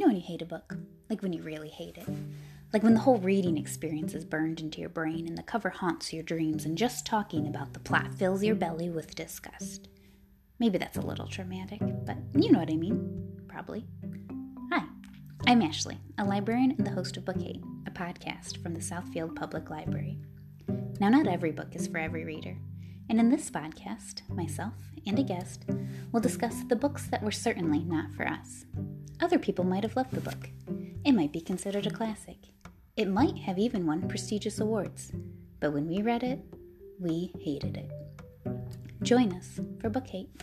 know when you hate a book, like when you really hate it, like when the whole reading experience is burned into your brain and the cover haunts your dreams and just talking about the plot fills your belly with disgust. Maybe that's a little dramatic, but you know what I mean, probably. Hi, I'm Ashley, a librarian and the host of Book Hate, a podcast from the Southfield Public Library. Now, not every book is for every reader, and in this podcast, myself and a guest will discuss the books that were certainly not for us. Other people might have loved the book. It might be considered a classic. It might have even won prestigious awards, but when we read it, we hated it. Join us for Book Hate.